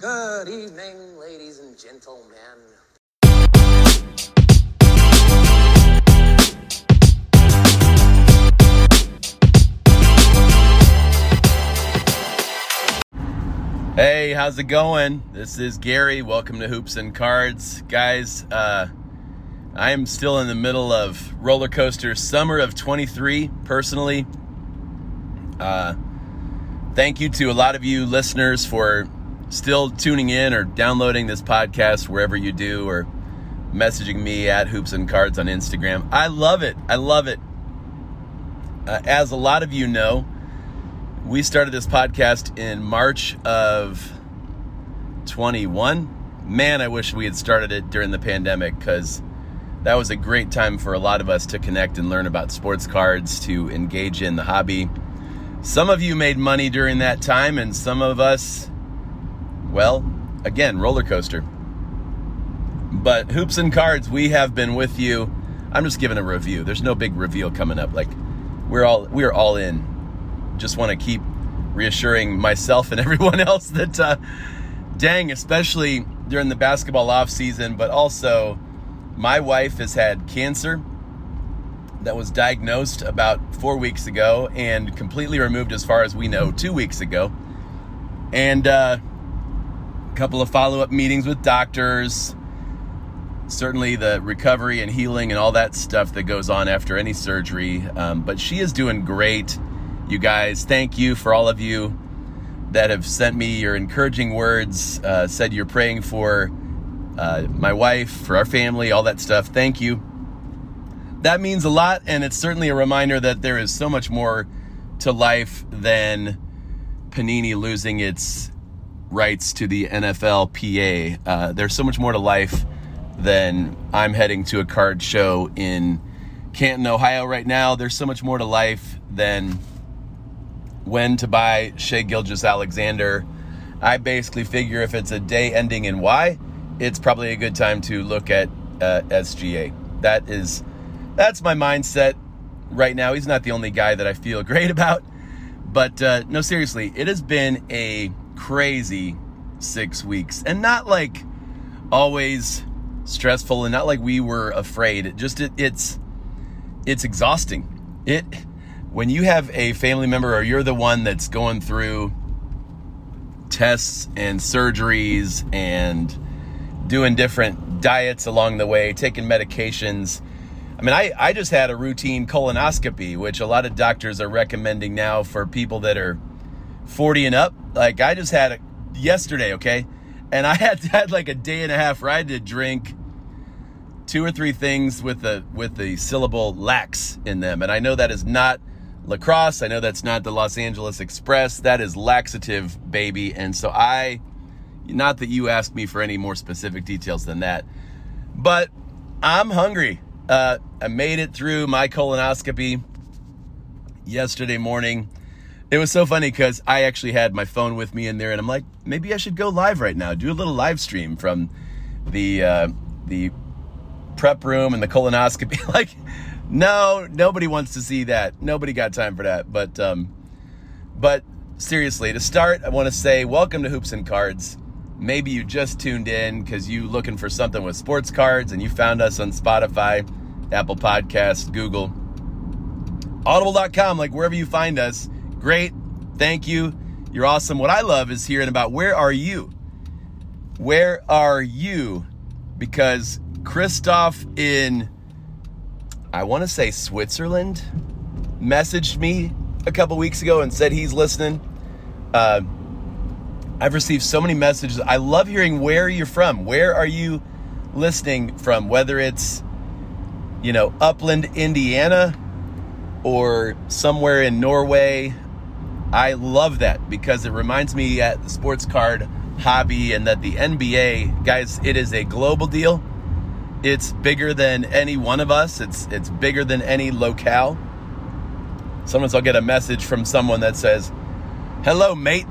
Good evening, ladies and gentlemen. Hey, how's it going? This is Gary. Welcome to Hoops and Cards. Guys, I am still in the middle of roller coaster summer of 23, personally. Thank you to a lot of you listeners for still tuning in or downloading this podcast wherever you do, or messaging me at Hoops and Cards on Instagram. I love it. As a lot of you know, we started this podcast in March of 21. Man, I wish we had started it during the pandemic, because that was a great time for a lot of us to connect and learn about sports cards, to engage in the hobby. Some of you made money during that time, and some of us, well, again, roller coaster. But Hoops and Cards, we have been with you. I'm just giving a review. There's no big reveal coming up. Like, we're all in. Just want to keep reassuring myself and everyone else that, especially during the basketball off season, but also my wife has had cancer that was diagnosed about 4 weeks ago and completely removed, as far as we know, 2 weeks ago. And a couple of follow-up meetings with doctors, certainly the recovery and healing and all that stuff that goes on after any surgery. But she is doing great. You guys, thank you for all of you that have sent me your encouraging words, said you're praying for my wife, for our family, all that stuff. Thank you. That means a lot, and it's certainly a reminder that there is so much more to life than Panini losing its rights to the NFL PA. There's so much more to life than I'm heading to a card show in Canton, Ohio right now. There's so much more to life than when to buy Shai Gilgeous-Alexander. I basically figure if it's a day ending in Y, it's probably a good time to look at SGA. That's my mindset right now. He's not the only guy that I feel great about, but no, seriously, it has been a crazy 6 weeks, and not like always stressful, and not like we were afraid. It's exhausting. When you have a family member, or you're the one that's going through tests and surgeries and doing different diets along the way, taking medications. I mean, I just had a routine colonoscopy, which a lot of doctors are recommending now for people that are 40 and up. Like, I just had it yesterday, okay? And I had like a day and a half where I had to drink two or three things with the syllable lax in them. And I know that is not lacrosse. I know that's not the Los Angeles Express. That is laxative, baby. And so not that you asked me for any more specific details than that, but I'm hungry. I made it through my colonoscopy yesterday morning. It was so funny because I actually had my phone with me in there, and I'm like, maybe I should go live right now, do a little live stream from the prep room and the colonoscopy. Like, no, nobody wants to see that. Nobody got time for that. But seriously, to start, I want to say welcome to Hoops and Cards. Maybe you just tuned in because you looking for something with sports cards, and you found us on Spotify, Apple Podcasts, Google, Audible.com, like wherever you find us. Great. Thank you. You're awesome. What I love is hearing about where are you? Where are you? Because Christoph in, I want to say, Switzerland messaged me a couple weeks ago and said he's listening. I've received so many messages. I love hearing where you're from. Where are you listening from? Whether it's, Upland, Indiana, or somewhere in Norway. I love that because it reminds me at the sports card hobby and that the NBA, guys, it is a global deal. It's bigger than any one of us. It's bigger than any locale. Sometimes I'll get a message from someone that says, hello, mate.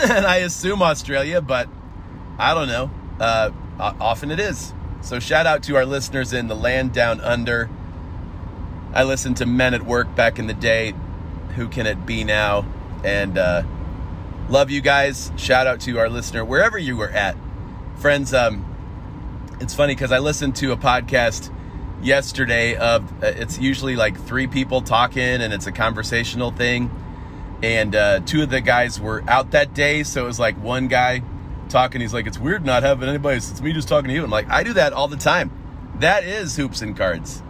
And I assume Australia, but I don't know. Often it is. So shout out to our listeners in the land down under. I listened to Men at Work back in the day. Who can it be now? And love you guys. Shout out to our listener, wherever you were at. Friends, it's funny because I listened to a podcast yesterday of, it's usually like three people talking and it's a conversational thing. And two of the guys were out that day. So it was like one guy talking. He's like, it's weird not having anybody. It's me just talking to you. I'm like, I do that all the time. That is Hoops and Cards.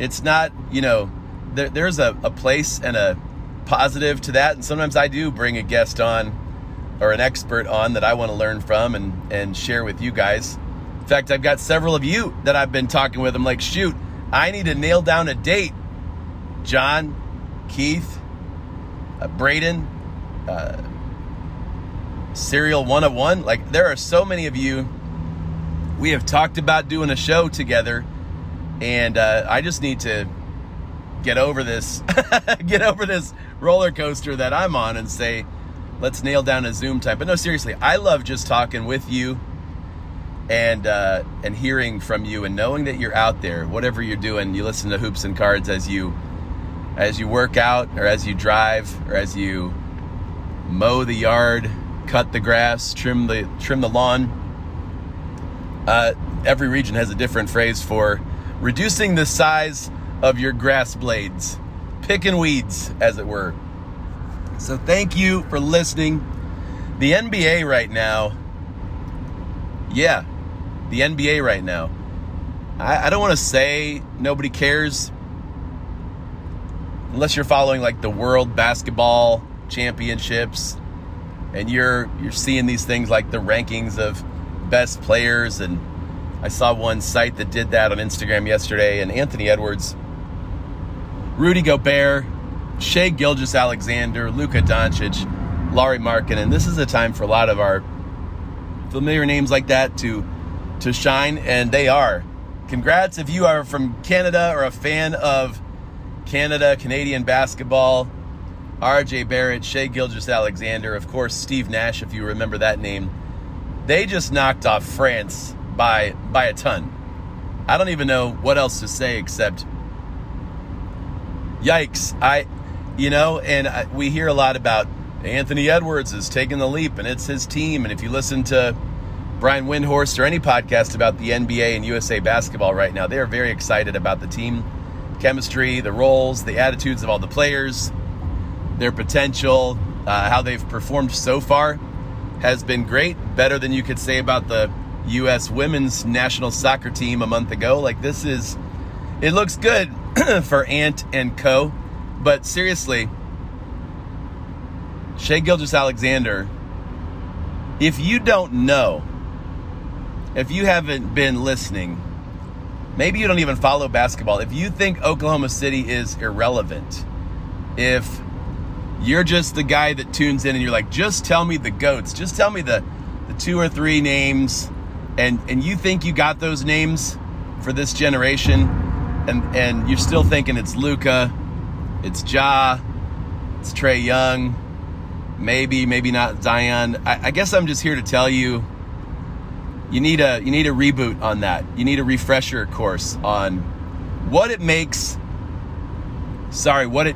It's not, you know, there's a place and a positive to that. And sometimes I do bring a guest on or an expert on that I want to learn from and share with you guys. In fact, I've got several of you that I've been talking with. I'm like, shoot, I need to nail down a date. John, Keith, Braden, Serial 101. Like, there are so many of you. We have talked about doing a show together, and I just need to get over this, get over this roller coaster that I'm on and say, let's nail down a Zoom time. But no, seriously, I love just talking with you. And hearing from you and knowing that you're out there, whatever you're doing, you listen to Hoops and Cards as you work out or as you drive or as you mow the yard, cut the grass, trim the lawn. Every region has a different phrase for reducing the size of your grass blades, picking weeds, as it were. So thank you for listening. The NBA right now. Yeah, the NBA right now. I don't want to say nobody cares unless you're following like the World Basketball Championships and you're seeing these things like the rankings of best players. And I saw one site that did that on Instagram yesterday, and Anthony Edwards, Rudy Gobert, Shai Gilgeous-Alexander, Luka Doncic, Lauri Markkanen. This is a time for a lot of our familiar names like that to shine, and they are. Congrats if you are from Canada or a fan of Canadian basketball. R.J. Barrett, Shai Gilgeous-Alexander, of course, Steve Nash, if you remember that name. They just knocked off France by a ton. I don't even know what else to say except, yikes. We hear a lot about Anthony Edwards is taking the leap, and it's his team. And if you listen to Brian Windhorst or any podcast about the NBA and USA basketball right now, they are very excited about the team chemistry, the roles, the attitudes of all the players, their potential, how they've performed so far has been great, better than you could say about the U.S. women's national soccer team a month ago. Like, it looks good for Ant and Co. But seriously, Shai Gilgeous-Alexander, if you don't know, if you haven't been listening, maybe you don't even follow basketball. If you think Oklahoma City is irrelevant, if you're just the guy that tunes in and you're like, just tell me the GOATs, just tell me the two or three names, and you think you got those names for this generation, and you're still thinking it's Luka, it's Ja, it's Trae Young, Maybe not Zion. I guess I'm just here to tell you, you need a reboot on that. You need a refresher course on what it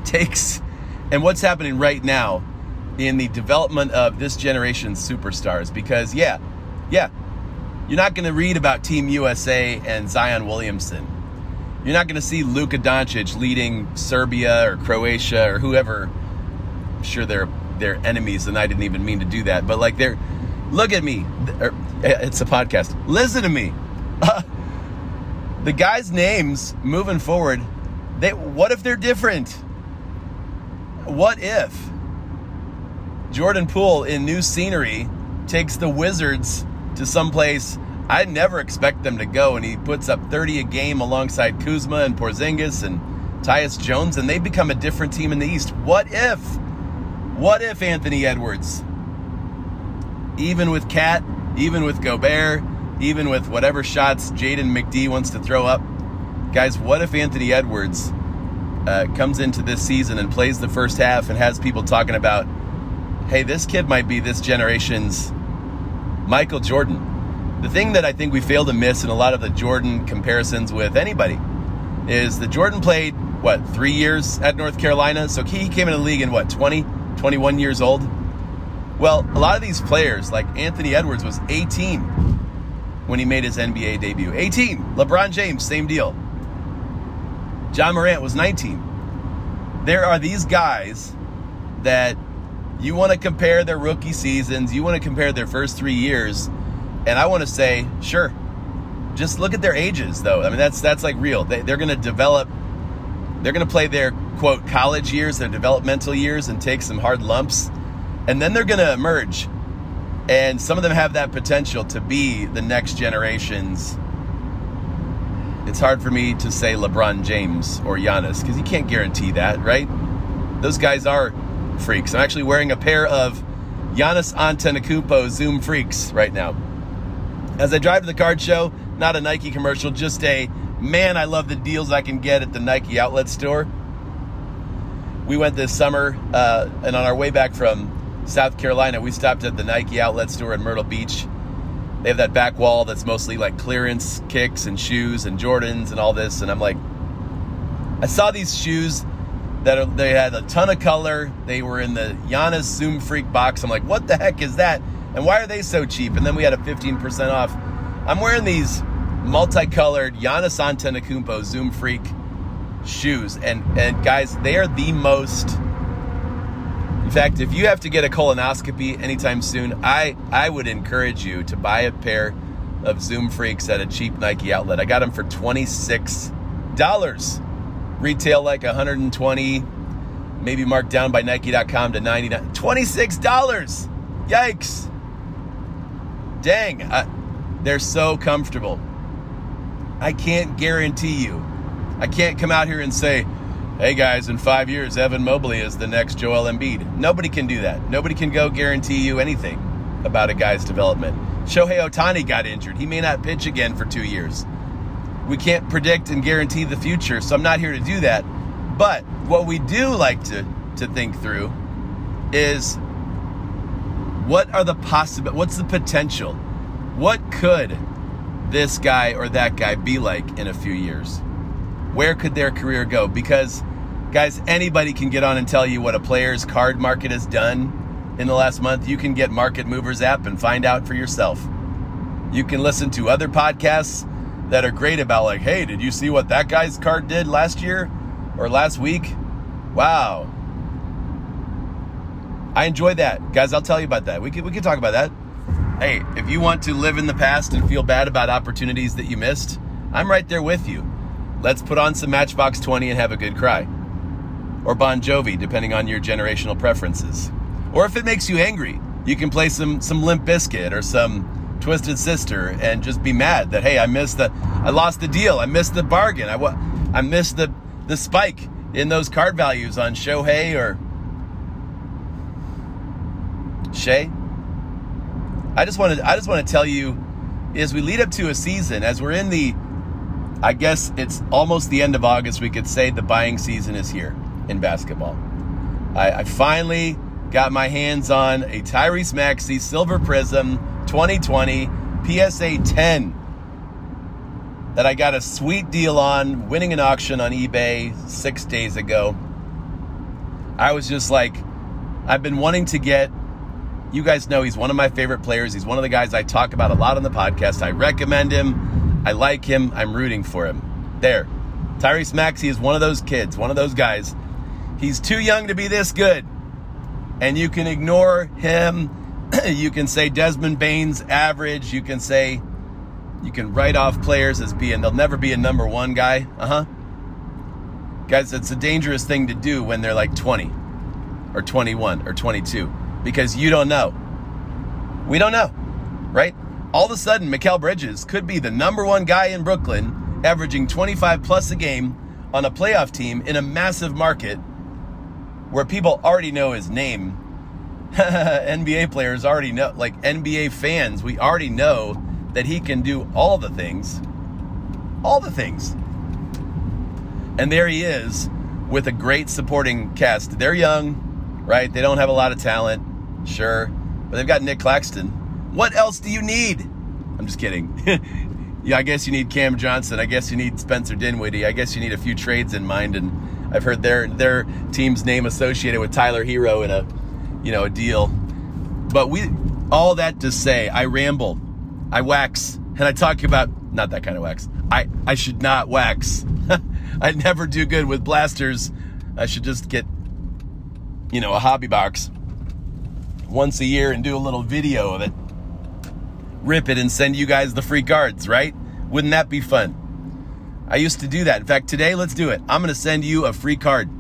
takes and what's happening right now in the development of this generation's superstars. Because yeah, you're not going to read about Team USA and Zion Williamson. You're not going to see Luka Doncic leading Serbia or Croatia or whoever. I'm sure they're enemies, and I didn't even mean to do that, but like, look at me, it's a podcast, listen to me, the guys' names moving forward, what if they're different? What if Jordan Poole in new scenery takes the Wizards to someplace I never expect them to go, and he puts up 30 a game alongside Kuzma and Porzingis and Tyus Jones, and they become a different team in the East? What if Anthony Edwards even with Cat, even with Gobert, even with whatever shots Jaden McDee wants to throw up. Guys, what if Anthony Edwards comes into this season and plays the first half and has people talking about, hey, this kid might be this generation's Michael Jordan? The thing that I think we fail to miss in a lot of the Jordan comparisons with anybody is that Jordan played, 3 years at North Carolina? So he came into the league in, 20, 21 years old? Well, a lot of these players, like Anthony Edwards, was 18 when he made his NBA debut. 18. LeBron James, same deal. John Morant was 19. There are these guys that you want to compare their rookie seasons, you want to compare their first 3 years, and I want to say, sure, just look at their ages, though. I mean, that's like real. They're going to develop. They're going to play their, quote, college years, their developmental years, and take some hard lumps, and then they're going to emerge, and some of them have that potential to be the next generation's. It's hard for me to say LeBron James or Giannis because you can't guarantee that, right? Those guys are freaks. I'm actually wearing a pair of Giannis Antetokounmpo Zoom Freaks right now. As I drive to the card show, not a Nike commercial, just a, man, I love the deals I can get at the Nike outlet store. We went this summer, and on our way back from South Carolina, we stopped at the Nike outlet store in Myrtle Beach. They have that back wall that's mostly like clearance kicks and shoes and Jordans and all this. And I'm like, I saw these shoes that they had a ton of color. They were in the Giannis Zoom Freak box. I'm like, what the heck is that? And why are they so cheap? And then we had a 15% off. I'm wearing these multicolored Giannis Antetokounmpo Zoom Freak shoes. And guys, they are the most... In fact, if you have to get a colonoscopy anytime soon, I would encourage you to buy a pair of Zoom Freaks at a cheap Nike outlet. I got them for $26. Retail like $120, maybe marked down by Nike.com to $99. $26! Yikes! Dang, they're so comfortable. I can't guarantee you. I can't come out here and say, hey guys, in 5 years, Evan Mobley is the next Joel Embiid. Nobody can do that. Nobody can go guarantee you anything about a guy's development. Shohei Ohtani got injured. He may not pitch again for 2 years. We can't predict and guarantee the future, so I'm not here to do that. But what we do like to think through is what's the potential? What could this guy or that guy be like in a few years? Where could their career go? Because, guys, anybody can get on and tell you what a player's card market has done in the last month. You can get Market Movers app and find out for yourself. You can listen to other podcasts that are great about like, hey, did you see what that guy's card did last year or last week? Wow. I enjoy that. Guys, I'll tell you about that. We can talk about that. Hey, if you want to live in the past and feel bad about opportunities that you missed, I'm right there with you. Let's put on some Matchbox 20 and have a good cry. Or Bon Jovi, depending on your generational preferences. Or if it makes you angry, you can play some Limp Bizkit or some Twisted Sister and just be mad that, hey, I lost the deal. I missed the bargain. I missed the spike in those card values on Shohei or Shea. I just want to tell you, as we lead up to a season, as we're in the, I guess it's almost the end of August, we could say the buying season is here in basketball. I finally got my hands on a Tyrese Maxey Silver Prism 2020 PSA 10 that I got a sweet deal on, winning an auction on eBay 6 days ago. I was just like, I've been wanting to get, you guys know he's one of my favorite players. He's one of the guys I talk about a lot on the podcast. I recommend him. I like him. I'm rooting for him. There. Tyrese Maxey is one of those kids, one of those guys. He's too young to be this good. And you can ignore him. You can say Desmond Bane's average. You can say, you can write off players as being, they'll never be a number one guy. Guys, it's a dangerous thing to do when they're like 20 or 21 or 22 because you don't know. We don't know, right? All of a sudden, Mikal Bridges could be the number one guy in Brooklyn, averaging 25 plus a game on a playoff team in a massive market where people already know his name. NBA players already know, like NBA fans, we already know that he can do all the things. All the things. And there he is with a great supporting cast. They're young, right? They don't have a lot of talent, sure. But they've got Nick Claxton. What else do you need? I'm just kidding. Yeah, I guess you need Cam Johnson. I guess you need Spencer Dinwiddie. I guess you need a few trades in mind. And I've heard their team's name associated with Tyler Hero in a deal. But we, all that to say, I ramble, I wax, and I talk about, not that kind of wax. I should not wax. I never do good with blasters. I should just get, a hobby box once a year and do a little video of it. Rip it and send you guys the free cards, right? Wouldn't that be fun? I used to do that. In fact, today, let's do it. I'm going to send you a free card.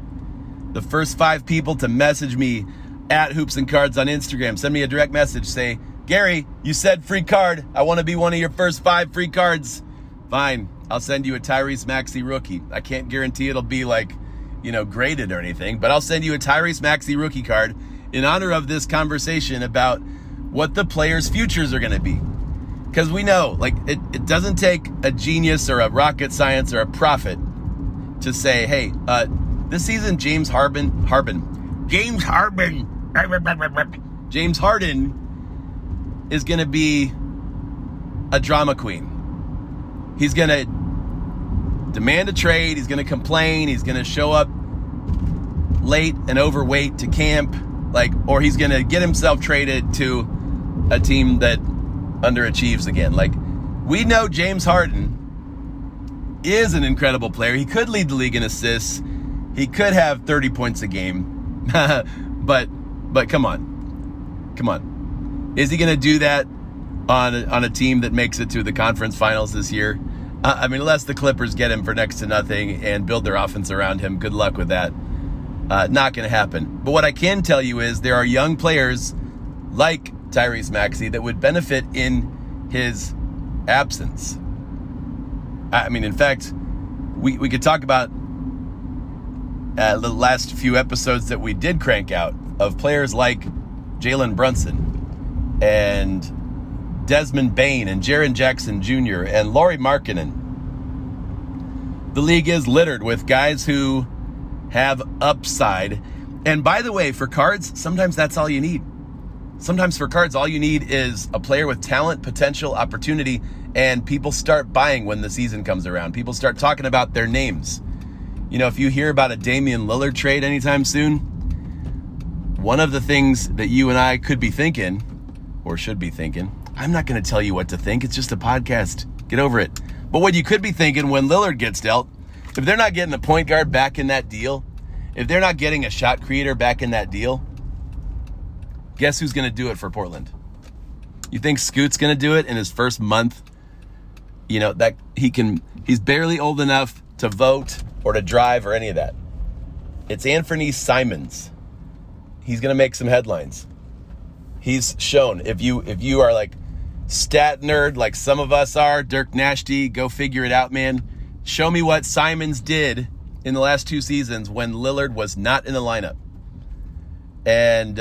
The first 5 people to message me at Hoops and Cards on Instagram, send me a direct message. Say, Gary, you said free card. I want to be one of your first 5 free cards. Fine. I'll send you a Tyrese Maxey rookie. I can't guarantee it'll be graded or anything, but I'll send you a Tyrese Maxey rookie card in honor of this conversation about what the players' futures are going to be. Because we know, it doesn't take a genius or a rocket science or a prophet to say, hey, this season, James Harden is going to be a drama queen. He's going to demand a trade. He's going to complain. He's going to show up late and overweight to camp, or he's going to get himself traded to a team that underachieves again. We know James Harden is an incredible player. He could lead the league in assists. He could have 30 points a game. but come on. Is he going to do that on a team that makes it to the conference finals this year? Unless the Clippers get him for next to nothing and build their offense around him, good luck with that. Not going to happen. But what I can tell you is there are young players like Tyrese Maxey that would benefit in his absence. In fact, we could talk about the last few episodes that we did crank out of players like Jalen Brunson and Desmond Bain and Jaren Jackson Jr. and Lauri Markkanen. The league is littered with guys who have upside. And by the way, for cards, sometimes that's all you need. Sometimes for cards, all you need is a player with talent, potential, opportunity, and people start buying when the season comes around. People start talking about their names. If you hear about a Damian Lillard trade anytime soon, one of the things that you and I could be thinking, or should be thinking, I'm not going to tell you what to think. It's just a podcast. Get over it. But what you could be thinking when Lillard gets dealt, if they're not getting a point guard back in that deal, if they're not getting a shot creator back in that deal, guess who's going to do it for Portland? You think Scoot's going to do it in his first month? That he's barely old enough to vote or to drive or any of that. It's Anfernee Simons. He's going to make some headlines. He's shown. If you are stat nerd, like some of us are, Dirk Nashty, go figure it out, man. Show me what Simons did in the last 2 seasons when Lillard was not in the lineup. And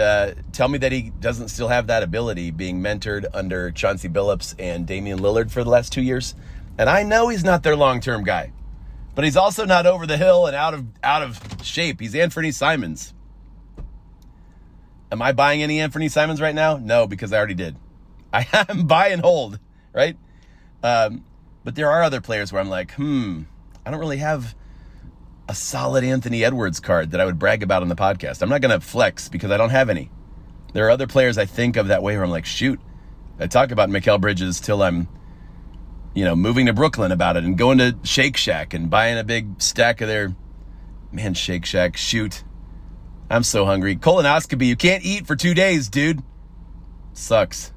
tell me that he doesn't still have that ability, being mentored under Chauncey Billups and Damian Lillard for the last 2 years. And I know he's not their long-term guy, but he's also not over the hill and out of shape. He's Anfernee Simons. Am I buying any Anfernee Simons right now? No, because I already did. I am buy and hold, right? But there are other players where I'm I don't really have a solid Anthony Edwards card that I would brag about on the podcast. I'm not going to flex because I don't have any. There are other players I think of that way where I'm like, shoot, I talk about Mikal Bridges till I'm, moving to Brooklyn about it and going to Shake Shack and buying a big stack of their, Shake Shack, shoot. I'm so hungry. Colonoscopy, you can't eat for 2 days, dude. Sucks.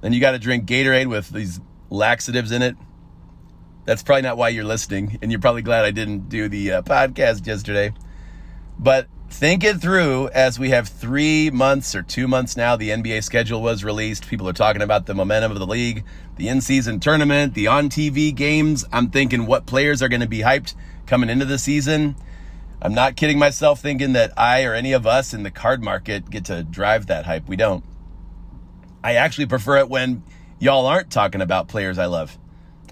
Then you got to drink Gatorade with these laxatives in it. That's probably not why you're listening, and you're probably glad I didn't do the podcast yesterday. But think it through, as we have 3 months or 2 months now. The NBA schedule was released. People are talking about the momentum of the league, the in-season tournament, the on-TV games. I'm thinking what players are going to be hyped coming into the season. I'm not kidding myself thinking that I or any of us in the card market get to drive that hype. We don't. I actually prefer it when y'all aren't talking about players I love.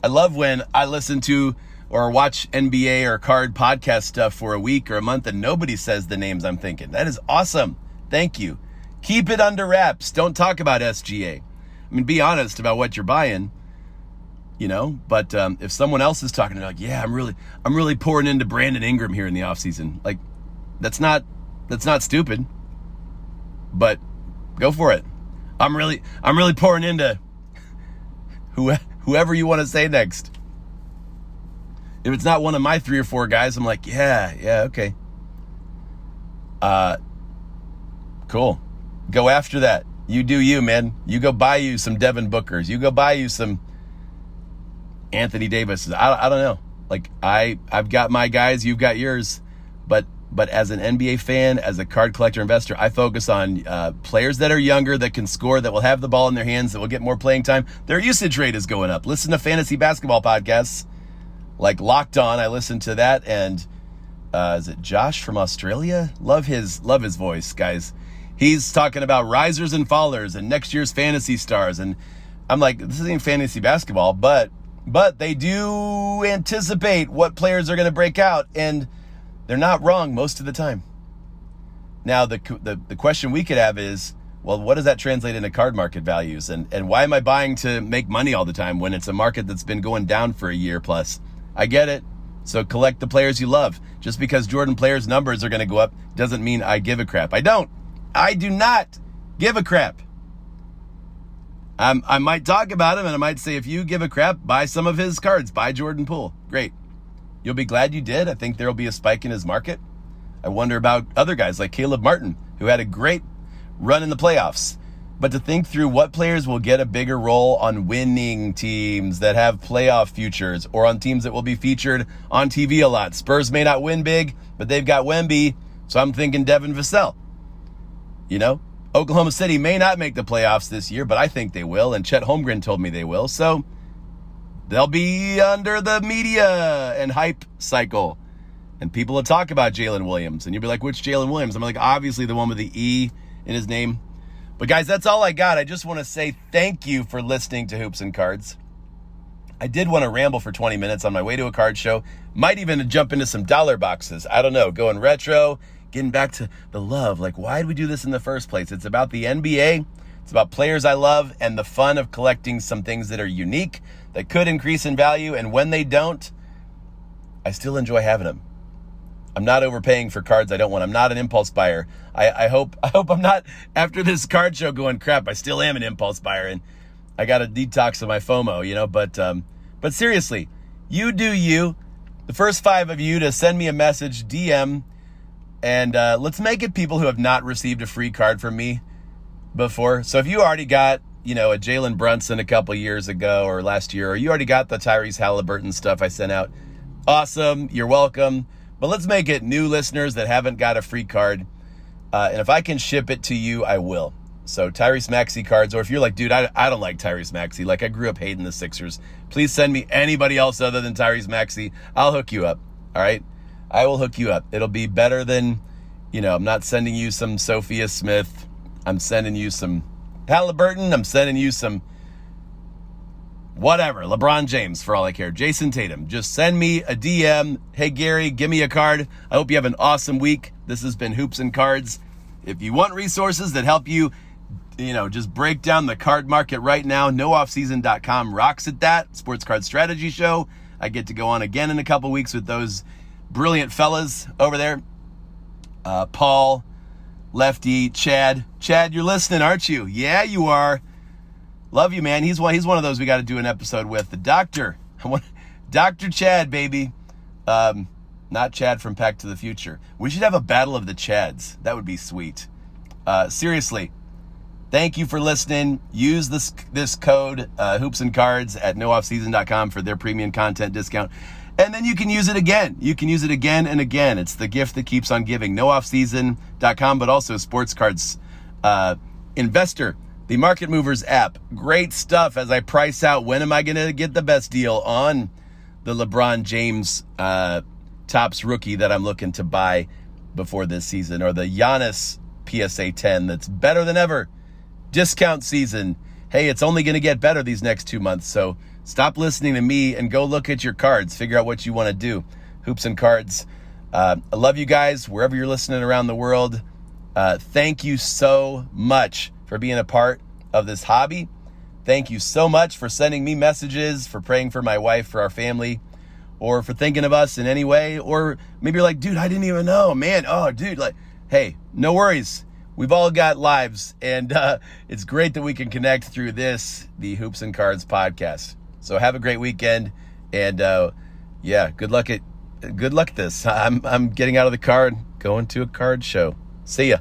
I love when I listen to or watch NBA or card podcast stuff for a week or a month and nobody says the names I'm thinking. That is awesome. Thank you. Keep it under wraps. Don't talk about SGA. I mean, be honest about what you're buying, you know, but if someone else is talking, they're like, yeah, I'm really pouring into Brandon Ingram here in the offseason. Like, that's not stupid, but go for it. I'm really pouring into whoever you want to say next. If it's not one of my three or four guys, I'm like, yeah, okay. Cool. Go after that. You do you, man. You go buy you some Devin Bookers. You go buy you some Anthony Davis. I don't know. Like, I've got my guys. You've got yours. But as an NBA fan, as a card collector investor, I focus on players that are younger, that can score, that will have the ball in their hands, that will get more playing time. Their usage rate is going up. Listen to fantasy basketball podcasts like Locked On. I listen to that. And is it Josh from Australia? Love his voice, guys. He's talking about risers and fallers and next year's fantasy stars. And I'm like, this isn't fantasy basketball, but they do anticipate what players are going to break out. And they're not wrong most of the time. Now, the question we could have is, well, what does that translate into card market values? And why am I buying to make money all the time when it's a market that's been going down for a year plus? I get it. So collect the players you love. Just because Jordan players' numbers are going to go up doesn't mean I give a crap. I do not give a crap. I might talk about him and I might say, if you give a crap, buy some of his cards. Buy Jordan Poole. Great. You'll be glad you did. I think there will be a spike in his market. I wonder about other guys like Caleb Martin, who had a great run in the playoffs. But to think through what players will get a bigger role on winning teams that have playoff futures or on teams that will be featured on TV a lot. Spurs may not win big, but they've got Wemby, so I'm thinking Devin Vassell. You know, Oklahoma City may not make the playoffs this year, but I think they will, and Chet Holmgren told me they will, so they'll be under the media and hype cycle. And people will talk about Jalen Williams, and you'll be like, which Jalen Williams? I'm like, obviously the one with the E in his name. But guys, that's all I got. I just want to say thank you for listening to Hoops and Cards. I did want to ramble for 20 minutes on my way to a card show. Might even jump into some dollar boxes. I don't know, going retro, getting back to the love. Like, why did we do this in the first place? It's about the NBA. It's about players I love and the fun of collecting some things that are unique, that could increase in value. And when they don't, I still enjoy having them. I'm not overpaying for cards I don't want. I'm not an impulse buyer. I hope I'm not, after this card show, going, crap, I still am an impulse buyer and I got a detox of my FOMO, you know. But seriously, you do you. The first 5 of you to send me a message, DM, and let's make it people who have not received a free card from me before. So if you already got, you know, a Jalen Brunson a couple years ago or last year, or you already got the Tyrese Halliburton stuff I sent out, awesome, you're welcome. But let's make it new listeners that haven't got a free card. And if I can ship it to you, I will. So Tyrese Maxey cards, or if you're like, dude, I don't like Tyrese Maxey. Like, I grew up hating the Sixers. Please send me anybody else other than Tyrese Maxey. I'll hook you up, all right? I will hook you up. It'll be better than, you know, I'm not sending you some Sophia Smith. I'm sending you some Halliburton. I'm sending you some whatever, LeBron James, for all I care, Jason Tatum. Just send me a DM. Hey, Gary, give me a card. I hope you have an awesome week. This has been Hoops and Cards. If you want resources that help you, you know, just break down the card market right now, nooffseason.com rocks at that. Sports Card Strategy Show. I get to go on again in a couple weeks with those brilliant fellas over there. Paul, Lefty, Chad. Chad, you're listening, aren't you? Yeah, you are. Love you, man. He's one of those we got to do an episode with. The doctor. Dr. Chad, baby. Not Chad from Back to the Future. We should have a battle of the Chads. That would be sweet. Seriously, thank you for listening. Use this code, Hoops and Cards, at nooffseason.com for their premium content discount. And then you can use it again. You can use it again and again. It's the gift that keeps on giving. nooffseason.com, but also Sports Cards Investor. The Market Movers app, great stuff as I price out when am I going to get the best deal on the LeBron James Topps rookie that I'm looking to buy before this season, or the Giannis PSA 10 that's better than ever. Discount season. Hey, it's only going to get better these next 2 months, so stop listening to me and go look at your cards. Figure out what you want to do. Hoops and Cards. I love you guys wherever you're listening around the world. Thank you so much for being a part of this hobby. Thank you so much for sending me messages, for praying for my wife, for our family, or for thinking of us in any way. Or maybe you're like, dude, I didn't even know, man. Oh, dude, like, hey, no worries. We've all got lives, and it's great that we can connect through this, the Hoops and Cards podcast. So have a great weekend, and yeah, good luck at this. I'm getting out of the car and going to a card show. See ya.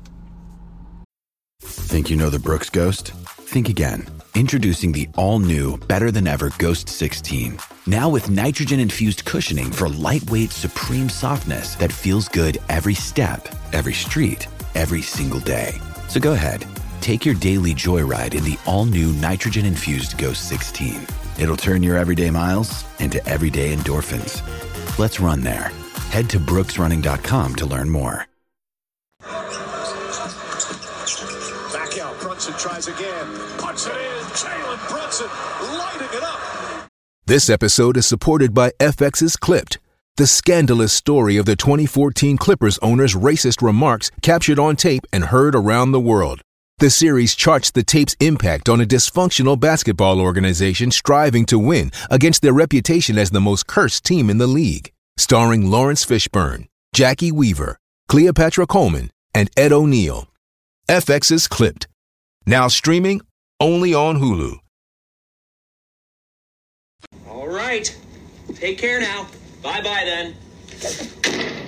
Think you know the Brooks Ghost? Think again. Introducing the all-new, better-than-ever Ghost 16. Now with nitrogen-infused cushioning for lightweight, supreme softness that feels good every step, every street, every single day. So go ahead, take your daily joyride in the all-new nitrogen-infused Ghost 16. It'll turn your everyday miles into everyday endorphins. Let's run there. Head to brooksrunning.com to learn more. Back out, Brunson tries again. Puts it in, Jalen Brunson lighting it up. This episode is supported by FX's Clipped, the scandalous story of the 2014 Clippers owner's racist remarks captured on tape and heard around the world. The series charts the tape's impact on a dysfunctional basketball organization striving to win against their reputation as the most cursed team in the league. Starring Lawrence Fishburne, Jackie Weaver, Cleopatra Coleman, and Ed O'Neill. FX's Clipped. Now streaming only on Hulu. All right. Take care now. Bye-bye then.